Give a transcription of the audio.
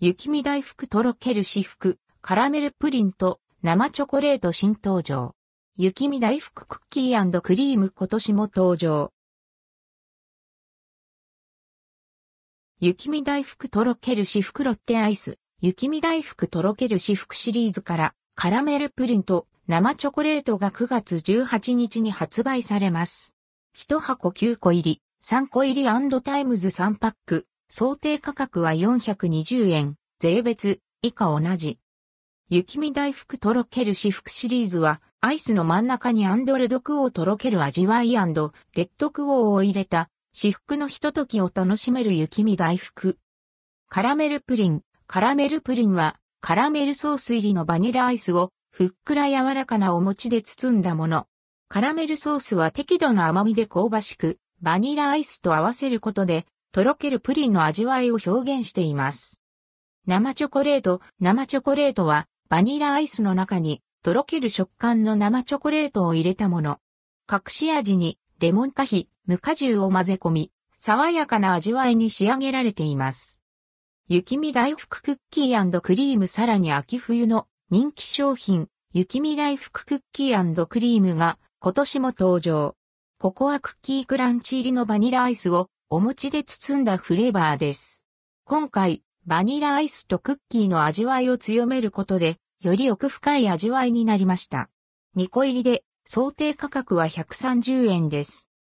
雪見大福とろける至福、カラメルプリンと生チョコレート新登場。雪見大福クッキー&クリーム今年も登場。雪見大福とろける至福ロッテアイス。雪見大福とろける至福シリーズからカラメルプリンと生チョコレートが9月18日に発売されます。1箱9個入り、3個入り&タイムズ3パック。想定価格は420円。税別、以下同じ。雪見大福とろける至福シリーズは、アイスの真ん中にレドクオーとろける味わい&レッドクオーを入れた、至福のひとときを楽しめる雪見大福。カラメルプリン。カラメルプリンは、カラメルソース入りのバニラアイスを、ふっくら柔らかなお餅で包んだもの。カラメルソースは適度な甘みで香ばしく、バニラアイスと合わせることで、とろけるプリンの味わいを表現しています。生チョコレート。生チョコレートは、バニラアイスの中に、とろける食感の生チョコレートを入れたもの。隠し味に、レモン果皮、無果汁を混ぜ込み、爽やかな味わいに仕上げられています。雪見大福クッキー&クリームさらに秋冬の人気商品、雪見大福クッキー&クリームが今年も登場。ココアクッキークランチ入りのバニラアイスをお餅で包んだフレーバーです。今回、バニラアイスとクッキーの味わいを強めることで、より奥深い味わいになりました。2個入りで、想定価格は130円です。